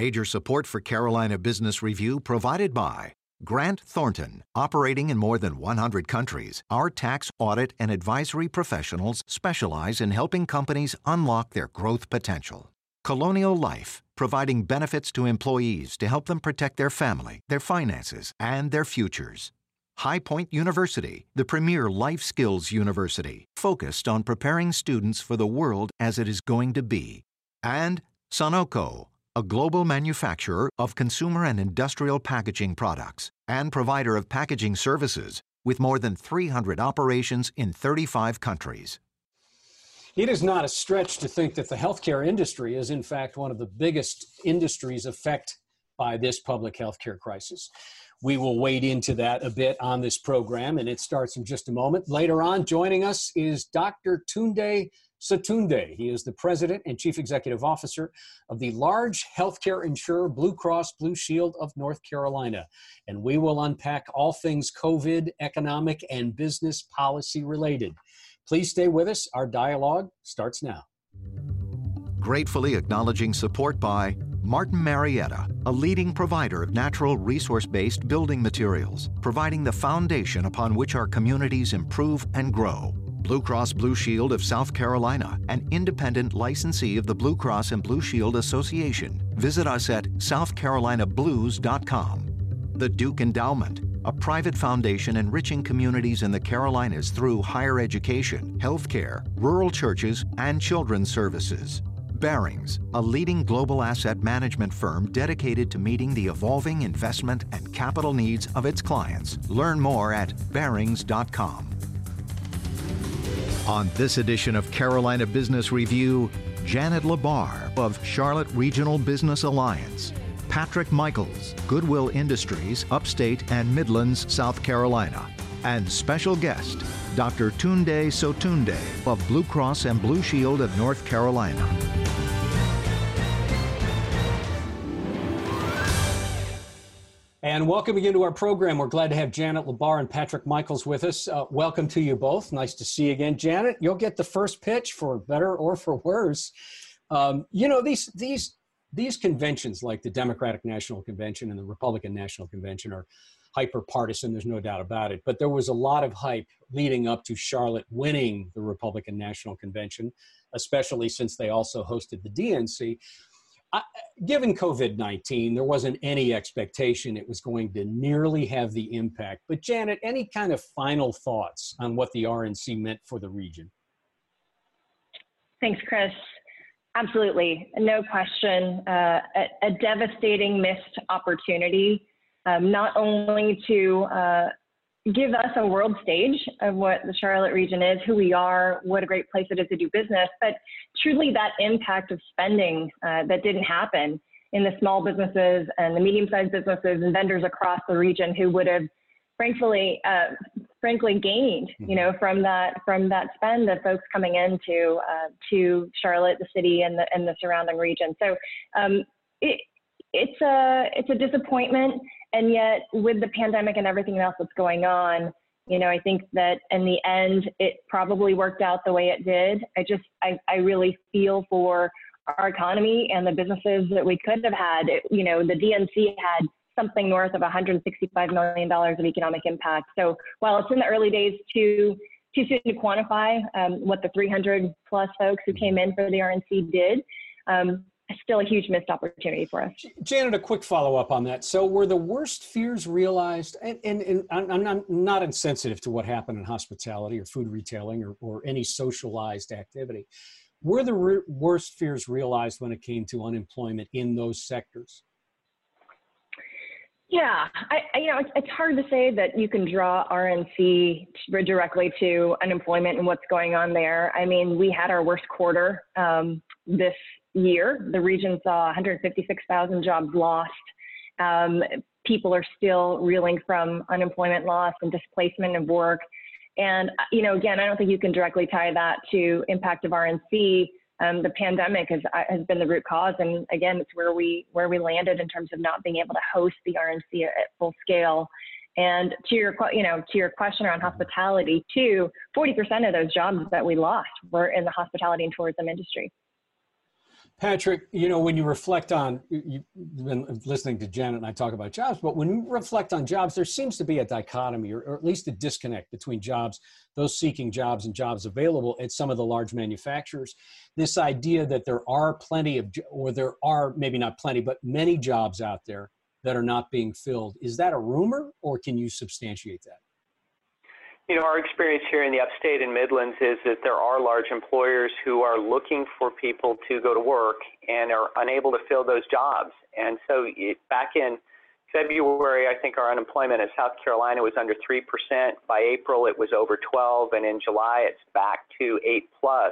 Major support for Carolina Business Review provided by Grant Thornton, operating in more than 100 countries. Our tax, audit, and advisory professionals specialize in helping companies unlock their growth potential. Colonial Life, providing benefits to employees to help them protect their family, their finances, and their futures. High Point University, the premier life skills university, focused on preparing students for the world as it is going to be. And Sonoco, a global manufacturer of consumer and industrial packaging products and provider of packaging services with more than 300 operations in 35 countries. It is not a stretch to think that the healthcare industry is, in fact, one of the biggest industries affected by this public healthcare crisis. We will wade into that a bit on this program, and it starts in just a moment. Later on, joining us is Dr. Tunde Sotunde. He is the president and chief executive officer of the large healthcare insurer Blue Cross Blue Shield of North Carolina. And we will unpack all things COVID, economic, and business policy related. Please stay with us. Our dialogue starts now. Gratefully acknowledging support by Martin Marietta, a leading provider of natural resource-based building materials, providing the foundation upon which our communities improve and grow. Blue Cross Blue Shield of South Carolina, an independent licensee of the Blue Cross and Blue Shield Association. Visit us at southcarolinablues.com. The Duke Endowment, a private foundation enriching communities in the Carolinas through higher education, healthcare, rural churches, and children's services. Barings, a leading global asset management firm dedicated to meeting the evolving investment and capital needs of its clients. Learn more at barings.com. On this edition of Carolina Business Review, Janet Labar of Charlotte Regional Business Alliance, Patrick Michaels, Goodwill Industries, Upstate and Midlands, South Carolina, and special guest, Dr. Tunde Sotunde of Blue Cross and Blue Shield of North Carolina. And welcome again to our program. We're glad to have Janet Labar and Patrick Michaels with us. Welcome to you both. Nice to see you again. Janet, you'll get the first pitch for better or for worse. These conventions like the Democratic National Convention and the Republican National Convention are hyper-partisan, there's no doubt about it. But there was a lot of hype leading up to Charlotte winning the Republican National Convention, especially since they also hosted the DNC. Given COVID-19, there wasn't any expectation it was going to nearly have the impact. But Janet, any kind of final thoughts on what the RNC meant for the region? Thanks, Chris. Absolutely, no question. A devastating missed opportunity, not only to give us a world stage of what the Charlotte region is, who we are, what a great place it is to do business, but truly that impact of spending that didn't happen in the small businesses and the medium-sized businesses and vendors across the region who would have frankly gained, from that spend of folks coming into to Charlotte, the city, and the surrounding region. So it's a disappointment, and yet with the pandemic and everything else that's going on, I think that in the end it probably worked out the way it did. I really feel for our economy and the businesses that we could have had. The DNC had something north of $165 million of economic impact. So while it's in the early days, too soon to quantify what the 300 plus folks who came in for the RNC did, still a huge missed opportunity for us. Janet, a quick follow-up on that. So were the worst fears realized? And I'm not insensitive to what happened in hospitality or food retailing or any socialized activity. Were the worst fears realized when it came to unemployment in those sectors? Yeah, it's hard to say that you can draw RNC directly to unemployment and what's going on there. I mean, we had our worst quarter this year. The region saw 156,000 jobs lost. People are still reeling from unemployment loss and displacement of work. And, again, I don't think you can directly tie that to impact of RNC. The pandemic has been the root cause, and again, it's where we landed in terms of not being able to host the RNC at full scale. And to your question around hospitality, too, 40% of those jobs that we lost were in the hospitality and tourism industry. Patrick, you know, when you reflect on, you've been listening to Janet and I talk about jobs, but when you reflect on jobs, there seems to be a dichotomy or at least a disconnect between jobs, those seeking jobs and jobs available at some of the large manufacturers. This idea that there are plenty of, or there are maybe not plenty, but many jobs out there that are not being filled. Is that a rumor or can you substantiate that? You know, our experience here in the upstate and Midlands is that there are large employers who are looking for people to go to work and are unable to fill those jobs. And so back in February, I think our unemployment in South Carolina was under 3%. By April, it was over 12, and in July, it's back to 8+.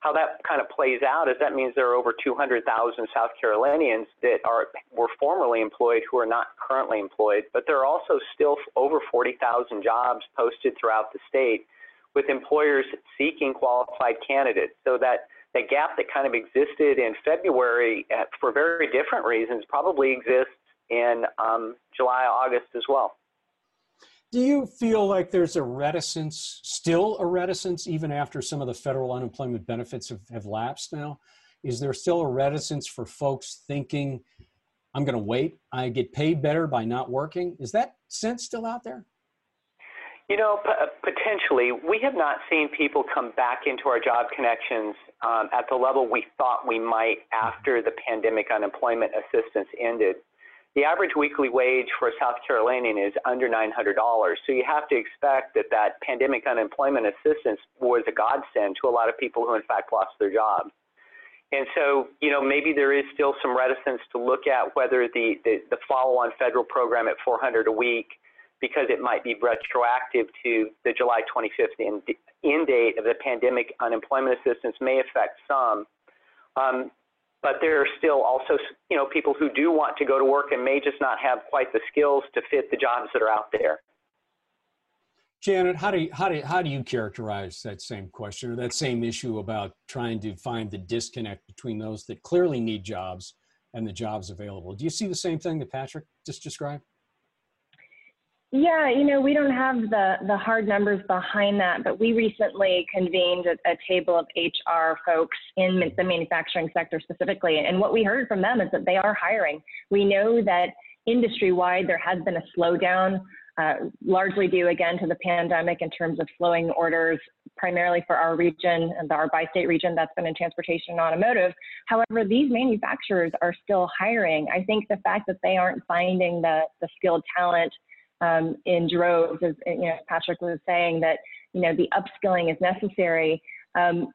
How that kind of plays out is that means there are over 200,000 South Carolinians that were formerly employed who are not currently employed, but there are also still over 40,000 jobs posted throughout the state with employers seeking qualified candidates. So that gap that kind of existed in February for very different reasons probably exists in July, August as well. Do you feel like there's a reticence, still a reticence, even after some of the federal unemployment benefits have lapsed now? Is there still a reticence for folks thinking, I'm going to wait, I get paid better by not working? Is that sense still out there? You know, potentially. We have not seen people come back into our job connections at the level we thought we might after the pandemic unemployment assistance ended. The average weekly wage for a South Carolinian is under $900, so you have to expect that pandemic unemployment assistance was a godsend to a lot of people who, in fact, lost their jobs. And so, you know, maybe there is still some reticence to look at whether the follow-on federal program at $400 a week, because it might be retroactive to the July 25th end date of the pandemic unemployment assistance, may affect some. But there are still also, you know, people who do want to go to work and may just not have quite the skills to fit the jobs that are out there. Janet, how do you characterize that same question or that same issue about trying to find the disconnect between those that clearly need jobs and the jobs available? Do you see the same thing that Patrick just described? Yeah, you know, we don't have the hard numbers behind that, but we recently convened a table of HR folks in the manufacturing sector specifically, and what we heard from them is that they are hiring. We know that industry-wide there has been a slowdown, largely due, again, to the pandemic in terms of flowing orders, primarily for our region, and our bi-state region that's been in transportation and automotive. However, these manufacturers are still hiring. I think the fact that they aren't finding the skilled talent in droves, as you know, Patrick was saying, that, you know, the upskilling is necessary,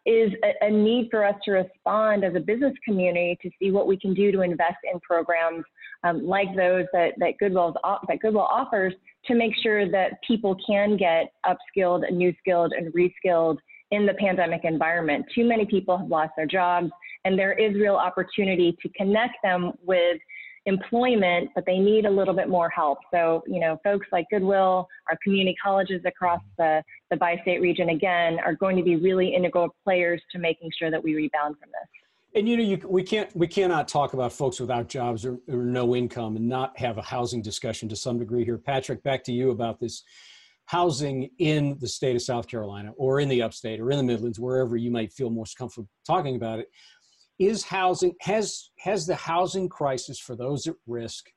is a need for us to respond as a business community to see what we can do to invest in programs like those that Goodwill offers to make sure that people can get upskilled, new skilled, and reskilled in the pandemic environment. Too many people have lost their jobs, and there is real opportunity to connect them with employment, but they need a little bit more help. So, you know, folks like Goodwill, our community colleges across the bi-state region, again, are going to be really integral players to making sure that we rebound from this. And, you know, we cannot talk about folks without jobs or no income and not have a housing discussion to some degree here. Patrick, back to you about this housing in the state of South Carolina or in the upstate or in the Midlands, wherever you might feel most comfortable talking about it. Is housing, has the housing crisis for those at risk,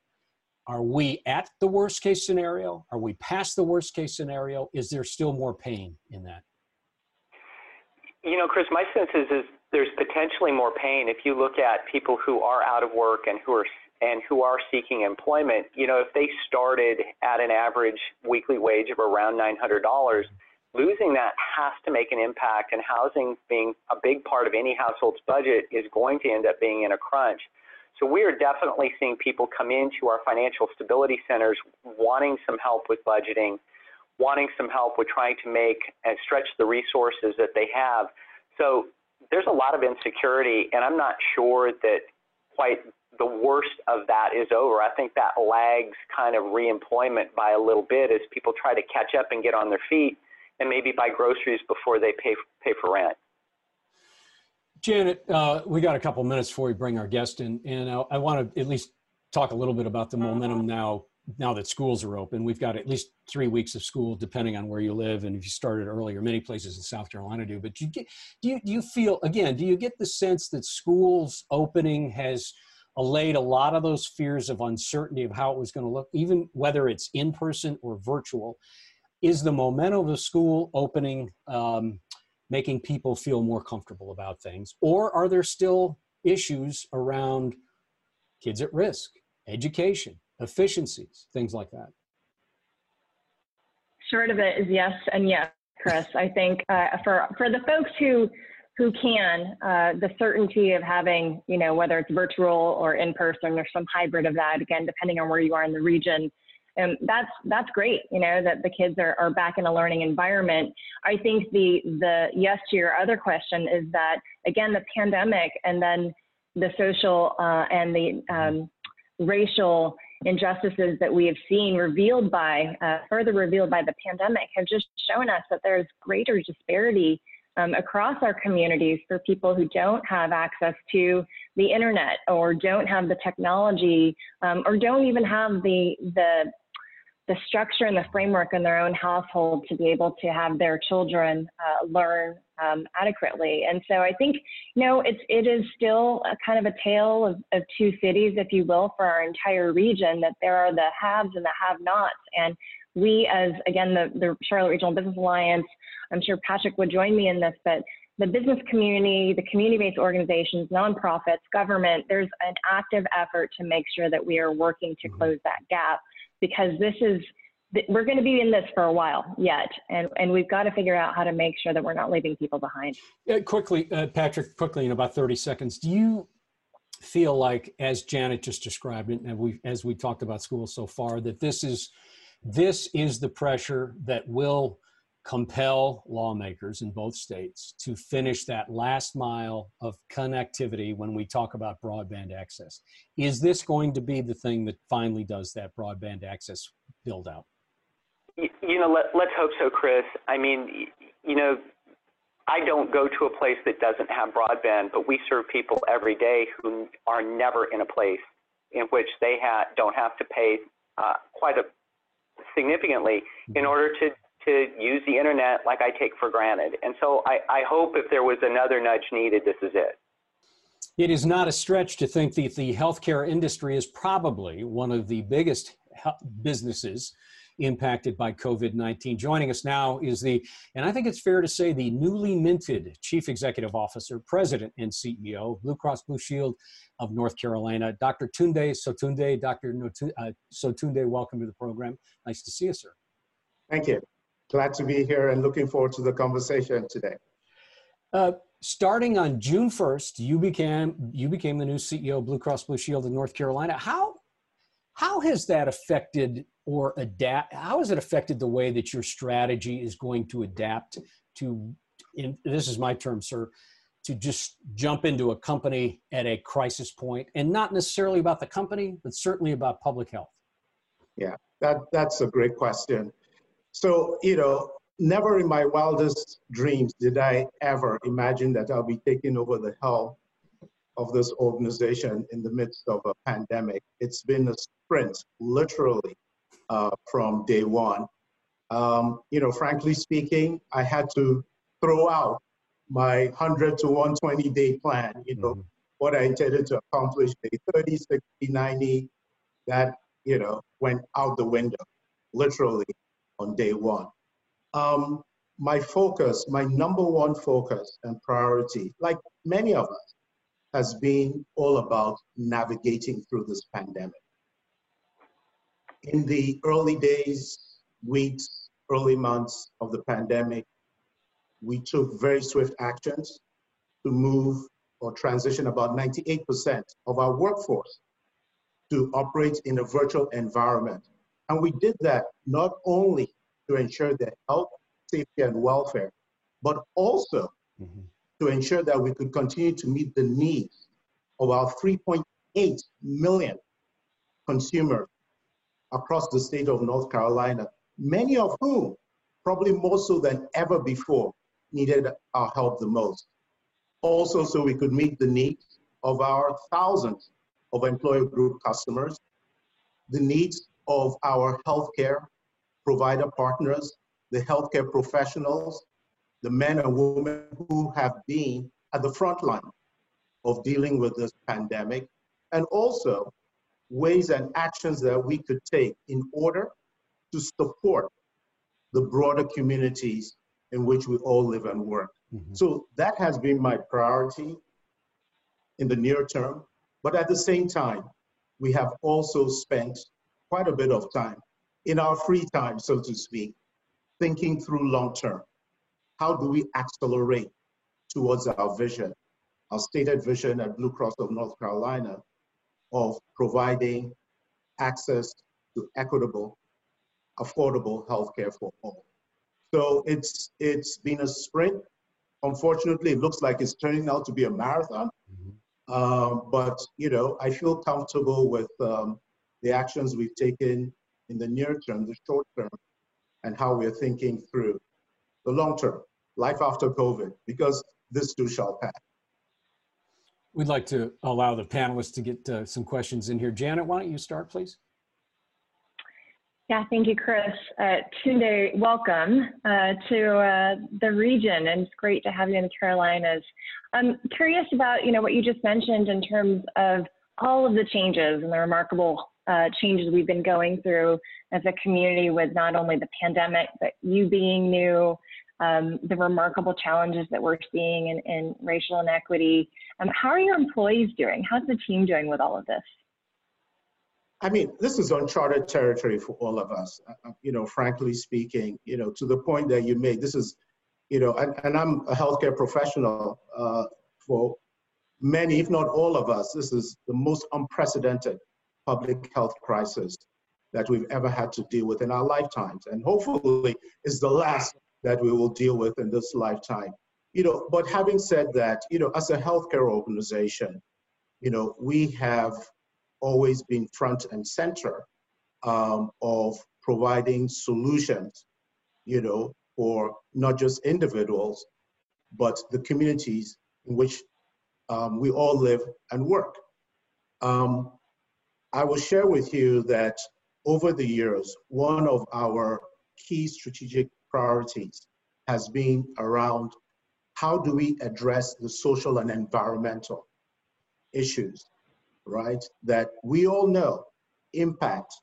are we at the worst case scenario? Are we past the worst case scenario? Is there still more pain in that? You know, Chris, my sense is there's potentially more pain if you look at people who are out of work and who are seeking employment. You know, if they started at an average weekly wage of around $900, losing that has to make an impact, and housing being a big part of any household's budget is going to end up being in a crunch. So we are definitely seeing people come into our financial stability centers wanting some help with budgeting, wanting some help with trying to make and stretch the resources that they have. So there's a lot of insecurity, and I'm not sure that quite the worst of that is over. I think that lags kind of reemployment by a little bit as people try to catch up and get on their feet, and maybe buy groceries before they pay for rent. Janet, we got a couple minutes before we bring our guest in, and I want to at least talk a little bit about the momentum now now that schools are open, we've got at least 3 weeks of school, depending on where you live. And if you started earlier, many places in South Carolina do. But do you feel, again, do you get the sense that schools opening has allayed a lot of those fears of uncertainty of how it was going to look, even whether it's in person or virtual? Is the momentum of the school opening making people feel more comfortable about things? Or are there still issues around kids at risk, education, efficiencies, things like that? Short of it is yes and yes, Chris. I think for the folks who can, the certainty of having, you know, whether it's virtual or in person or some hybrid of that, again, depending on where you are in the region, and that's great, you know, that the kids are back in a learning environment. I think the yes to your other question is that, again, the pandemic and then the social and the racial injustices that we have seen revealed by, further revealed by the pandemic, have just shown us that there's greater disparity across our communities for people who don't have access to the internet or don't have the technology or don't even have the structure and the framework in their own household to be able to have their children learn adequately. And so I think, you know, it is still a kind of a tale of two cities, if you will, for our entire region, that there are the haves and the have-nots. And we, as, again, the Charlotte Regional Business Alliance, I'm sure Patrick would join me in this, but the business community, the community-based organizations, nonprofits, government, there's an active effort to make sure that we are working to close that gap, because this is, we're going to be in this for a while yet, and we've got to figure out how to make sure that we're not leaving people behind. Quickly, Patrick, quickly, in about 30 seconds, do you feel like, as Janet just described it, and as we talked about schools so far, that this is the pressure that will compel lawmakers in both states to finish that last mile of connectivity when we talk about broadband access? Is this going to be the thing that finally does that broadband access build out? You know, let's hope so, Chris. I mean, you know, I don't go to a place that doesn't have broadband, but we serve people every day who are never in a place in which they don't have to pay quite a significantly in order to use the internet like I take for granted. And so I hope if there was another nudge needed, this is it. It is not a stretch to think that the healthcare industry is probably one of the biggest businesses impacted by COVID-19. Joining us now is and I think it's fair to say, the newly minted Chief Executive Officer, President and CEO of Blue Cross Blue Shield of North Carolina, Dr. Tunde Sotunde. Dr. Sotunde, welcome to the program. Nice to see you, sir. Thank you. Glad to be here and looking forward to the conversation today. Starting on June 1st, you became the new CEO of Blue Cross Blue Shield of North Carolina. How has that affected how has it affected the way that your strategy is going to adapt to, and this is my term, sir, to just jump into a company at a crisis point, and not necessarily about the company, but certainly about public health? Yeah, that's a great question. So, you know, never in my wildest dreams did I ever imagine that I'll be taking over the helm of this organization in the midst of a pandemic. It's been a sprint, literally, from day one. You know, frankly speaking, I had to throw out my 100 to 120 day plan, you know, what I intended to accomplish day 30, 60, 90, that, you know, went out the window, literally, on day one. My number one focus and priority, like many of us, has been all about navigating through this pandemic. In the early days, weeks, early months of the pandemic, we took very swift actions to move or transition about 98% of our workforce to operate in a virtual environment. And we did that not only to ensure their health, safety, and welfare, but also to ensure that we could continue to meet the needs of our 3.8 million consumers across the state of North Carolina, many of whom, probably more so than ever before, needed our help the most. Also, so we could meet the needs of our thousands of employer group customers, the needs of our healthcare provider partners, the healthcare professionals, the men and women who have been at the front line of dealing with this pandemic, and also ways and actions that we could take in order to support the broader communities in which we all live and work. Mm-hmm. So that has been my priority in the near term, but at the same time, we have also spent quite a bit of time in our free time, so to speak, thinking through long-term. How do we accelerate towards our vision, our stated vision at Blue Cross of North Carolina of providing access to equitable, affordable healthcare for all. So it's been a sprint. Unfortunately, it looks like it's turning out to be a marathon. Mm-hmm. But you know, I feel comfortable with the actions we've taken in the near term, the short term, and how we're thinking through the long term, life after COVID, because this too shall pass. We'd like to allow the panelists to get some questions in here. Janet, why don't you start, please? Yeah, thank you, Chris. Tunde, welcome to the region, and it's great to have you in the Carolinas. I'm curious about, you know, what you just mentioned in terms of all of the changes and the remarkable changes we've been going through as a community with not only the pandemic, but you being new, the remarkable challenges that we're seeing in racial inequity. How are your employees doing? How's the team doing with all of this? I mean, this is uncharted territory for all of us, you know, frankly speaking, you know, to the point that you made, this is, you know, and I'm a healthcare professional for many, if not all of us, this is the most unprecedented public health crisis that we've ever had to deal with in our lifetimes. And hopefully it's the last that we will deal with in this lifetime. You know, but having said that, you know, as a healthcare organization, you know, we have always been front and center of providing solutions, you know, for not just individuals, but the communities in which we all live and work. I will share with you that over the years, one of our key strategic priorities has been around how do we address the social and environmental issues, right, that we all know impact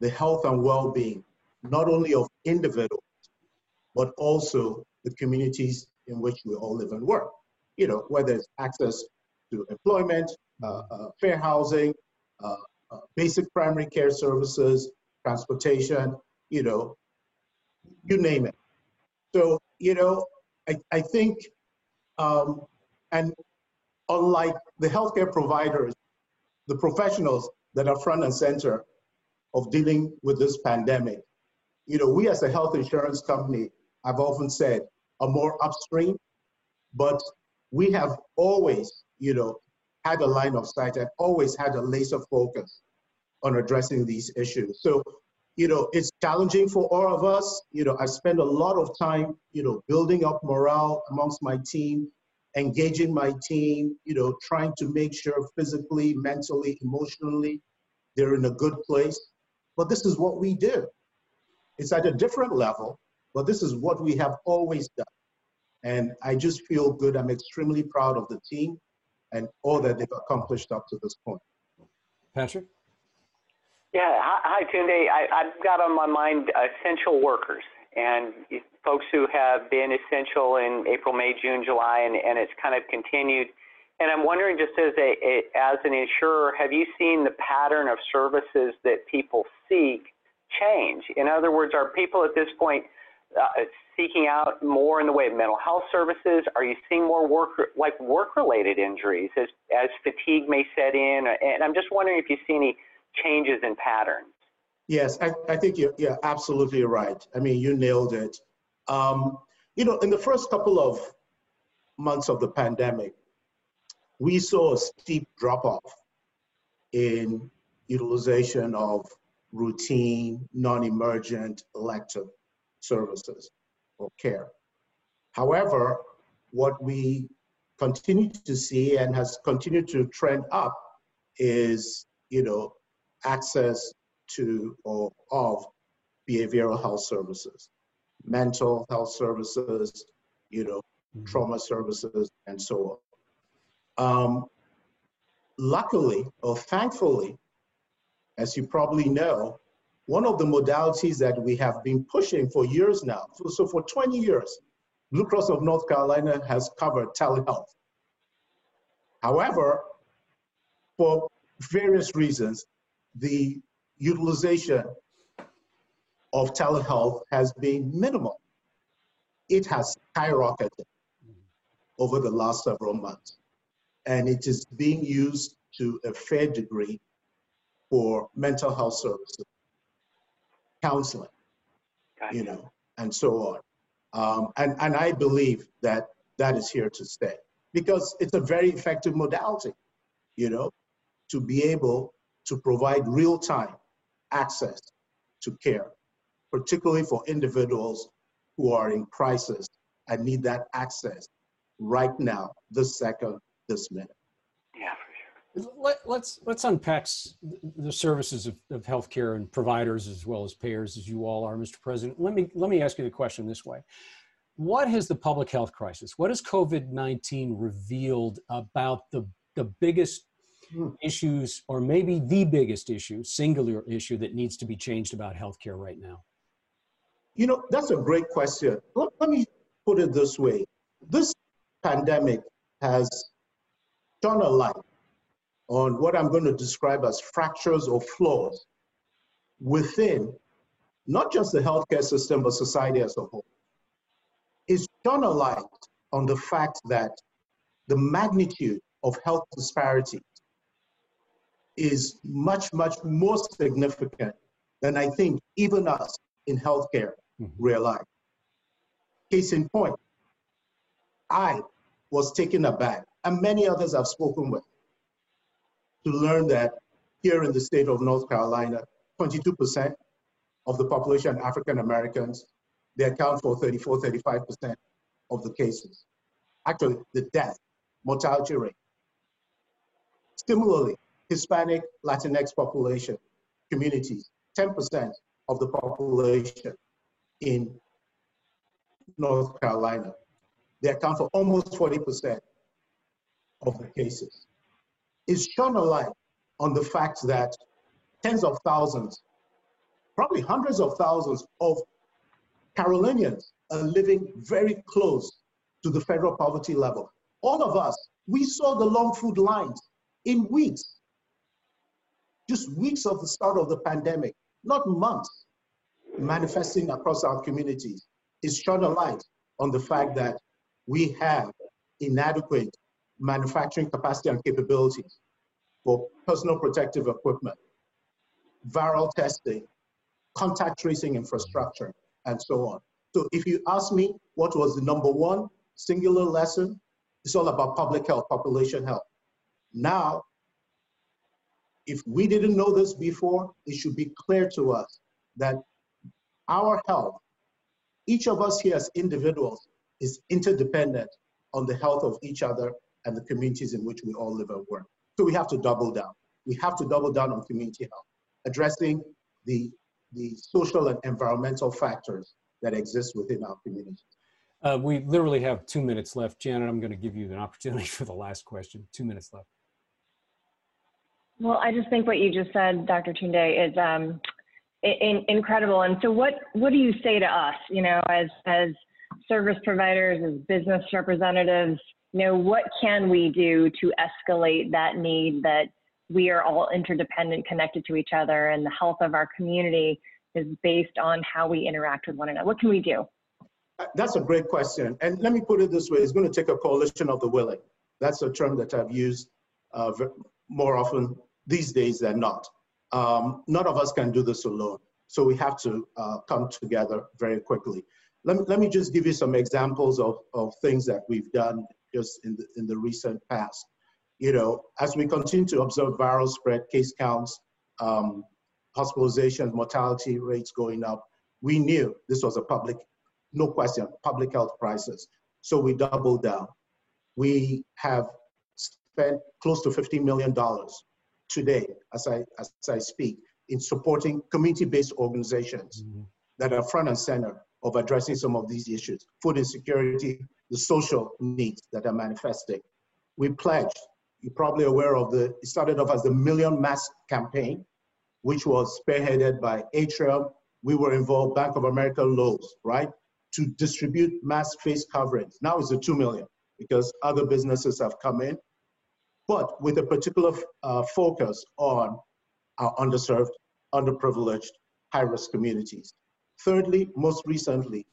the health and well-being, not only of individuals, but also the communities in which we all live and work. You know, whether it's access to employment, fair housing, basic primary care services, transportation, you know, you name it. So, you know, I think, and unlike the healthcare providers, the professionals that are front and center of dealing with this pandemic, you know, we as a health insurance company, I've often said, are more upstream, but we have always, you know, had a line of sight and always had a laser focus on addressing these issues. So, you know, it's challenging for all of us. You know, I spend a lot of time, you know, building up morale amongst my team, engaging my team, you know, trying to make sure physically, mentally, emotionally, they're in a good place. But this is what we do. It's at a different level, but this is what we have always done. And I just feel good. I'm extremely proud of the team and all that they've accomplished up to this point. Patrick? Yeah, hi, Tunde. I've got on my mind essential workers and folks who have been essential in April, May, June, July, and it's kind of continued. And I'm wondering, just as an insurer, have you seen the pattern of services that people seek change? In other words, are people at this point seeking out more in the way of mental health services? Are you seeing more work-related injuries as fatigue may set in? And I'm just wondering if you see any changes in patterns. Yes, I think you're absolutely right. I mean, you nailed it. You know, in the first couple of months of the pandemic, we saw a steep drop-off in utilization of routine, non-emergent elective services or care. However, what we continue to see and has continued to trend up is, you know, access to or of behavioral health services, mental health services, trauma services, and so on. Luckily, or thankfully, as you probably know, one of the modalities that we have been pushing for years now, so for 20 years, Blue Cross of North Carolina has covered telehealth. However, for various reasons, the utilization of telehealth has been minimal. It has skyrocketed over the last several months, and it is being used to a fair degree for mental health services, counseling, and so on. And I believe that that is here to stay because it's a very effective modality, to be able to provide real-time access to care, particularly for individuals who are in crisis and need that access right now, this second, this minute. Yeah, for sure. Let's unpack the services of healthcare and providers as well as payers, as you all are, Mr. President. Let me ask you the question this way. What has the public health crisis, what has COVID-19 revealed about the biggest issues, or maybe the biggest issue, singular issue that needs to be changed about healthcare right now? That's a great question. Let me put it this way. This pandemic has shone a light on what I'm going to describe as fractures or flaws within not just the healthcare system, but society as a whole. It's shone a light on the fact that the magnitude of health disparity is much, much more significant than I think even us in healthcare realize. Case in point, I was taken aback, and many others I've spoken with, to learn that here in the state of North Carolina, 22% of the population are African Americans. They account for 35% of the cases. Actually, the death, mortality rate. Similarly, Hispanic, Latinx population, communities, 10% of the population in North Carolina. They account for almost 40% of the cases. It's shone a light on the fact that tens of thousands, probably hundreds of thousands of Carolinians are living very close to the federal poverty level. All of us, we saw the long food lines in weeks, just weeks of the start of the pandemic, not months, manifesting across our communities. It's shone a light on the fact that we have inadequate manufacturing capacity and capabilities for personal protective equipment, viral testing, contact tracing infrastructure, and so on. So if you ask me what was the number one singular lesson, it's all about public health, population health. Now, if we didn't know this before, it should be clear to us that our health, each of us here as individuals, is interdependent on the health of each other and the communities in which we all live and work. So we have to double down. We have to double down on community health, addressing the social and environmental factors that exist within our communities. We literally have 2 minutes left. Janet, I'm going to give you an opportunity for the last question. 2 minutes left. Well, I just think what you just said, Dr. Tunde, is incredible. And so what do you say to us, as service providers, as business representatives, what can we do to escalate that need that we are all interdependent, connected to each other, and the health of our community is based on how we interact with one another? What can we do? That's a great question. And let me put it this way. It's going to take a coalition of the willing. That's a term that I've used more often these days than not. None of us can do this alone. So we have to come together very quickly. Let me just give you some examples of things that we've done just in the recent past. As we continue to observe viral spread, case counts, hospitalizations, mortality rates going up, we knew this was a public health crisis. So we doubled down. We have spent close to $50 million today, as I speak, in supporting community-based organizations mm-hmm. that are front and center of addressing some of these issues, food insecurity, the social needs that are manifesting. We pledged, you're probably aware of the, it started off as the Million Masks campaign, which was spearheaded by Atrium. We were involved, Bank of America, Lowe's, right? To distribute mask face coverings. Now it's a 2 million because other businesses have come in, but with a particular focus on our underserved, underprivileged, high-risk communities. Thirdly, most recently,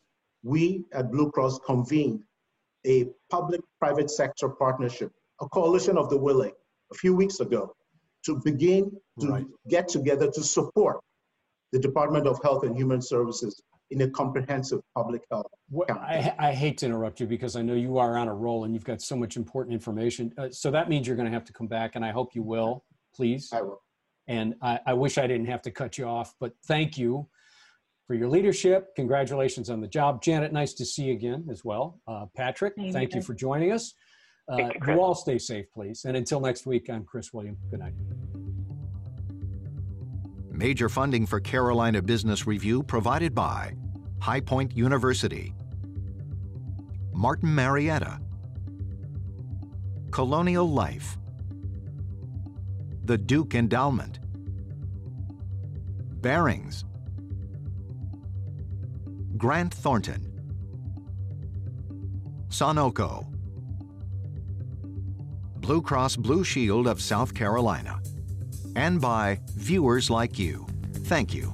we at Blue Cross convened a public-private sector partnership, a coalition of the willing, a few weeks ago, to begin to get together to support the Department of Health and Human Services in a comprehensive public health campaign. I hate to interrupt you because I know you are on a roll and you've got so much important information. So that means you're going to have to come back, and I hope you will, please. I will. And I wish I didn't have to cut you off, but thank you for your leadership. Congratulations on the job. Janet, nice to see you again as well. Patrick, thank you for joining us. You all stay safe, please. And until next week, I'm Chris Williams. Good night. Major funding for Carolina Business Review provided by High Point University, Martin Marietta, Colonial Life, the Duke Endowment, Barings, Grant Thornton, Sonoco, Blue Cross Blue Shield of South Carolina, and by viewers like you. Thank you.